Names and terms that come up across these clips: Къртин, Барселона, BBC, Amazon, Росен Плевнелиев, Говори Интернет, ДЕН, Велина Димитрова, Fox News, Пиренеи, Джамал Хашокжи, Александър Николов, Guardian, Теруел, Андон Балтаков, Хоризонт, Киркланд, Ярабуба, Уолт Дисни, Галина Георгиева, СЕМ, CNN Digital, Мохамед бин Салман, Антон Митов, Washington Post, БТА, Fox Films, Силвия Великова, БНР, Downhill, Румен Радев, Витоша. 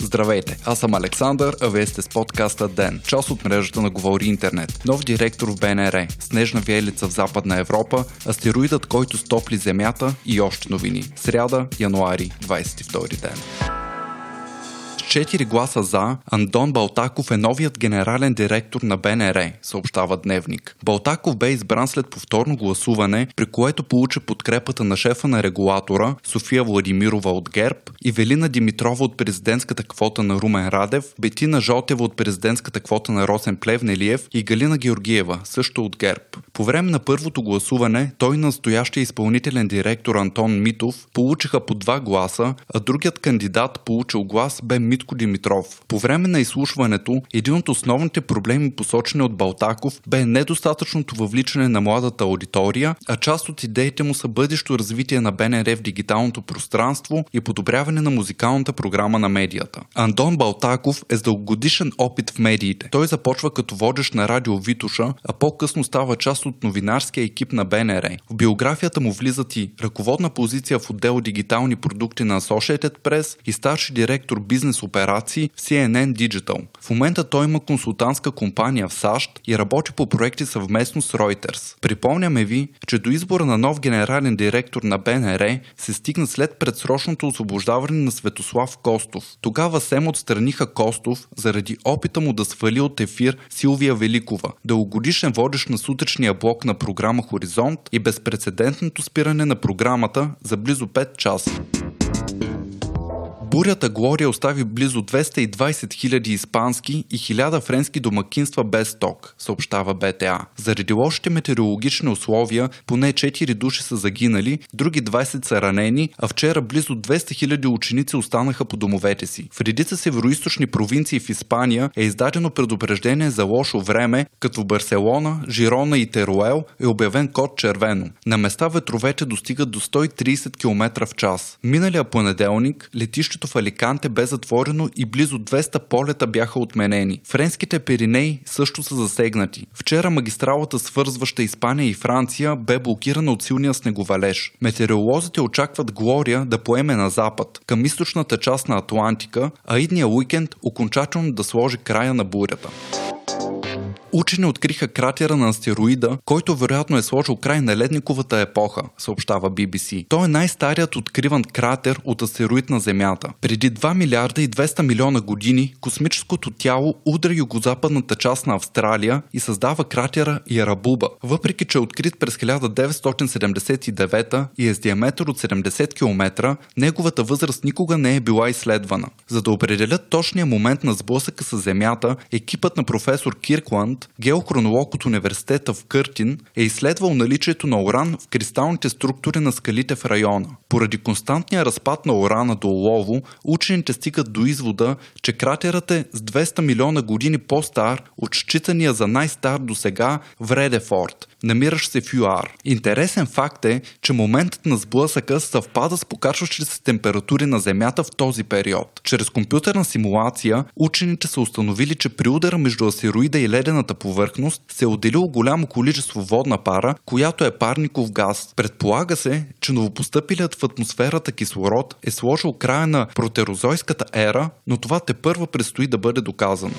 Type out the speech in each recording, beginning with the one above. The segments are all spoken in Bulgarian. Здравейте, аз съм Александър, а вие сте с подкаста ДЕН, част от мрежата на Говори Интернет. Нов директор в БНР, снежна виелица в Западна Европа, астероидът, който стопли Земята и още новини. Сряда, януари, 22 ден. 4 гласа за, Андон Балтаков е новият генерален директор на БНР, съобщава Дневник. Балтаков бе избран след повторно гласуване, при което получи подкрепата на шефа на регулатора София Владимирова от ГЕРБ и Велина Димитрова от президентската квота на Румен Радев, Бетина Жотева от президентската квота на Росен Плевнелиев и Галина Георгиева, също от ГЕРБ. По време на първото гласуване той и настоящия изпълнителен директор Антон Митов получиха по 2 гласа, а другият кандидат, получил глас, бе Димитров. По време на изслушването, един от основните проблеми, посочени от Балтаков, бе недостатъчното въвличане на младата аудитория, а част от идеите му са бъдещо развитие на БНР в дигиталното пространство и подобряване на музикалната програма на медията. Андон Балтаков е с дългогодишен опит в медиите. Той започва като водещ на радио Витоша, а по-късно става част от новинарския екип на БНР. В биографията му влизат и ръководна позиция в отдел дигитални продукти на Associated Press и старши директор бизнес операции в CNN Digital. В момента той има консултантска компания в САЩ и работи по проекти съвместно с Reuters. Припомняме ви, че до избора на нов генерален директор на БНР се стигна след предсрочното освобождаване на Светослав Костов. Тогава СЕМ отстраниха Костов заради опита му да свали от ефир Силвия Великова, дългогодишен водещ на сутрешния блок на програма Хоризонт и безпрецедентното спиране на програмата за близо 5 часа. Бурята Глория остави близо 220 000 испански и 1000 френски домакинства без ток, съобщава БТА. Заради лошите метеорологични условия поне 4 души са загинали, други 20 са ранени, а вчера близо 200 000 ученици останаха по домовете си. В редица североизточни провинции в Испания е издадено предупреждение за лошо време, като в Барселона, Жирона и Теруел е обявен код червено. На места ветровете достигат до 130 км в час. Миналия понеделник летището в Аликанте бе затворено и близо 200 полета бяха отменени. Френските Пиренеи също са засегнати. Вчера магистралата, свързваща Испания и Франция, бе блокирана от силния снеговалеж. Метеоролозите очакват Глория да поеме на запад, към източната част на Атлантика, а идния уикенд окончателно да сложи края на бурята. Учени откриха кратера на астероида, който вероятно е сложил край на ледниковата епоха, съобщава BBC. Той е най-старият откриван кратер от астероид на Земята. Преди 2 милиарда и 200 милиона години космическото тяло удря югозападната част на Австралия и създава кратера Ярабуба. Въпреки че е открит през 1979 и е с диаметър от 70 км, неговата възраст никога не е била изследвана. За да определят точния момент на сблъсъка с Земята, екипът на професор Киркланд, геохронолог от университета в Къртин, е изследвал наличието на уран в кристалните структури на скалите в района. Поради константния разпад на урана до олово, учените стигат до извода, че кратерът е с 200 милиона години по-стар от считания за най-стар досега Вредефорт, намиращ се в ЮАР. Интересен факт е, че моментът на сблъсъка съвпада с покачващите се температури на Земята в този период. Чрез компютърна симулация учените са установили, че при удара между астероида и ледената повърхност се е отделило голямо количество водна пара, която е парников газ. Предполага се, че новопостъпилият в атмосферата кислород е сложил края на протерозойската ера, но това тепърва предстои да бъде доказано.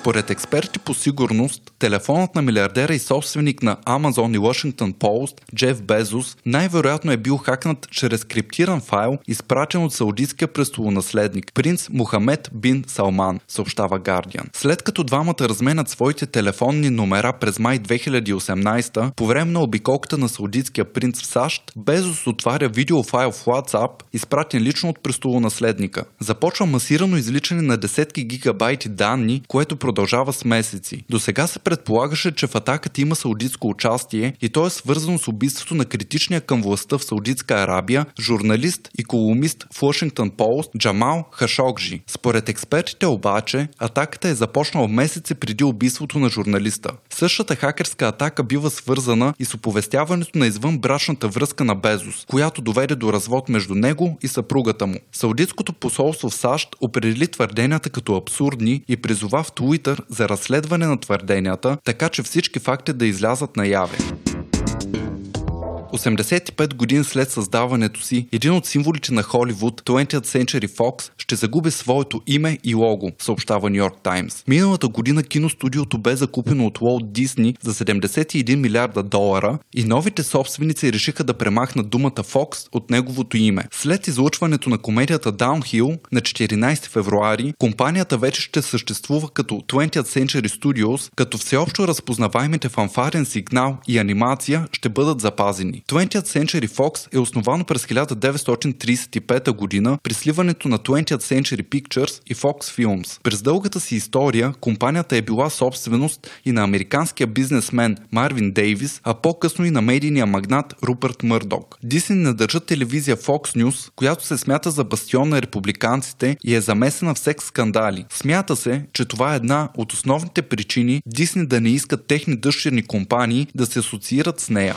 Според експерти по сигурност, телефонът на милиардера и собственик на Amazon и Washington Post, Джеф Безос, най-вероятно е бил хакнат чрез криптиран файл, изпратен от саудитския престолонаследник принц Мохамед бин Салман, съобщава Guardian. След като двамата разменят своите телефонни номера през май 2018, по време на обиколката на саудитския принц в САЩ, Безос отваря видеофайл в WhatsApp, изпратен лично от престолонаследника. Започва масирано изличане на десетки гигабайти данни, което продължава с месеци. До сега се предполагаше, че в атаката има саудитско участие и то е свързано с убийството на критичния към властта в Саудитска Арабия журналист и колумнист в Washington Post Джамал Хашокжи. Според експертите обаче, атаката е започнала месеци преди убийството на журналиста. Същата хакерска атака бива свързана и с оповестяването на извънбрачната връзка на Безос, която доведе до развод между него и съпругата му. Саудитското посолство в САЩ определи твърденията като абсурдни и призова в за разследване на твърденията, така че всички факти да излязат наяве. 85 години след създаването си, един от символите на Холивуд, 20th Century Fox, ще загуби своето име и лого, съобщава Нью Йорк Таймс. Миналата година киностудиото бе закупено от Уолт Дисни за $71 милиарда и новите собственици решиха да премахнат думата Fox от неговото име. След излъчването на комедията Downhill на 14 февруари, компанията вече ще съществува като 20th Century Studios, като всеобщо разпознаваемите фанфарен сигнал и анимация ще бъдат запазени. 20th Century Fox е основано през 1935 година при сливането на 20th Century Pictures и Fox Films. През дългата си история компанията е била собственост и на американския бизнесмен Марвин Дейвис, а по-късно и на медийния магнат Рупърт Мърдок. Дисни надържа телевизия Fox News, която се смята за бастион на републиканците и е замесена в секс скандали. Смята се, че това е една от основните причини Дисни да не искат техни дъщерни компании да се асоциират с нея.